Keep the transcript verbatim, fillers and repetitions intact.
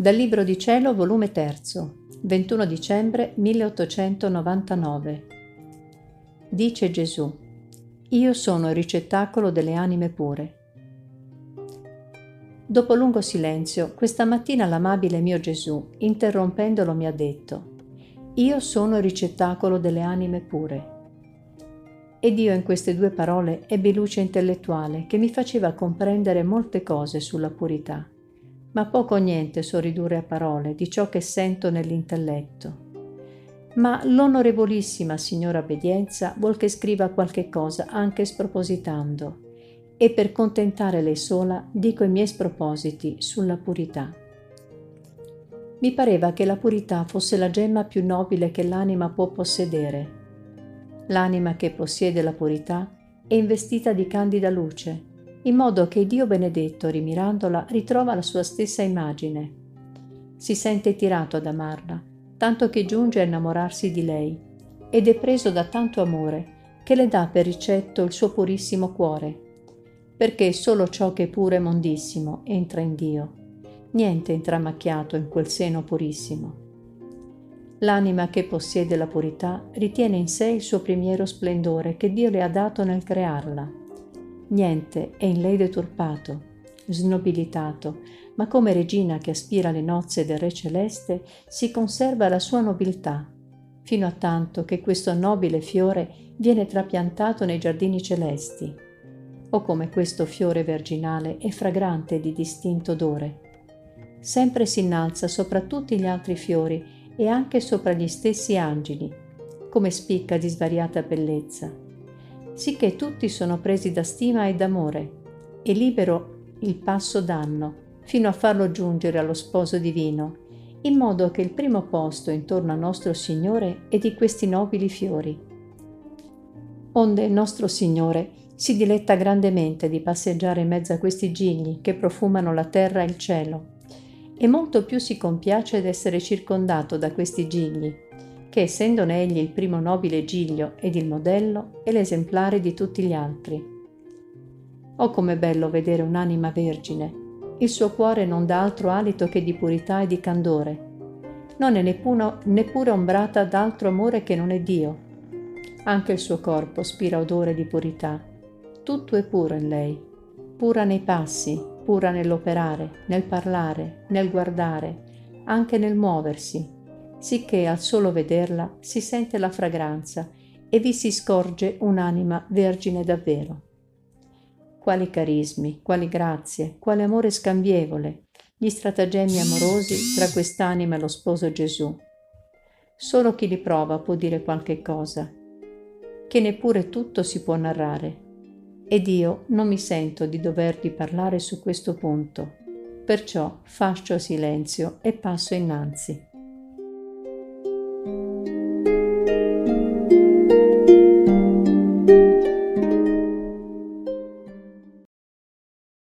Dal Libro di Cielo, volume tre, ventuno dicembre milleottocentonovantanove. Dice Gesù: Io sono il ricettacolo delle anime pure. Dopo lungo silenzio, questa mattina l'amabile mio Gesù, interrompendolo, mi ha detto: Io sono il ricettacolo delle anime pure. Ed io in queste due parole ebbi luce intellettuale che mi faceva comprendere molte cose sulla purità, ma poco o niente so ridurre a parole di ciò che sento nell'intelletto. Ma l'onorevolissima signora Obbedienza vuol che scriva qualche cosa anche spropositando, e per contentare lei sola dico i miei spropositi sulla purità. Mi pareva che la purità fosse la gemma più nobile che l'anima può possedere. L'anima che possiede la purità è investita di candida luce, in modo che Dio benedetto, rimirandola, ritrova la sua stessa immagine. Si sente tirato ad amarla, tanto che giunge a innamorarsi di lei, ed è preso da tanto amore che le dà per ricetto il suo purissimo cuore, perché solo ciò che è puro e mondissimo entra in Dio, niente intramacchiato in quel seno purissimo. L'anima che possiede la purità ritiene in sé il suo primiero splendore che Dio le ha dato nel crearla. Niente è in lei deturpato, snobilitato, ma come regina che aspira alle nozze del Re Celeste si conserva la sua nobiltà, fino a tanto che questo nobile fiore viene trapiantato nei giardini celesti, o come questo fiore verginale è fragrante di distinto odore. Sempre si innalza sopra tutti gli altri fiori e anche sopra gli stessi angeli, come spicca di svariata bellezza, sicché tutti sono presi da stima e d'amore, e libero il passo danno, fino a farlo giungere allo sposo divino, in modo che il primo posto intorno a nostro Signore è di questi nobili fiori. Onde il nostro Signore si diletta grandemente di passeggiare in mezzo a questi gigli che profumano la terra e il cielo, e molto più si compiace d'essere circondato da questi gigli, che essendone egli il primo nobile giglio ed il modello è l'esemplare di tutti gli altri. Oh, com'è bello vedere un'anima vergine! Il suo cuore non dà altro alito che di purità e di candore, non è neppure, neppure ombrata d'altro amore che non è Dio. Anche il suo corpo spira odore di purità, tutto è puro in lei, pura nei passi, pura nell'operare, nel parlare, nel guardare, anche nel muoversi, sicché al solo vederla si sente la fragranza e vi si scorge un'anima vergine davvero. Quali carismi, quali grazie, quale amore scambievole, gli stratagemmi amorosi tra quest'anima e lo sposo Gesù. Solo chi li prova può dire qualche cosa, che neppure tutto si può narrare. Ed io non mi sento di dovervi parlare su questo punto, perciò faccio silenzio e passo innanzi.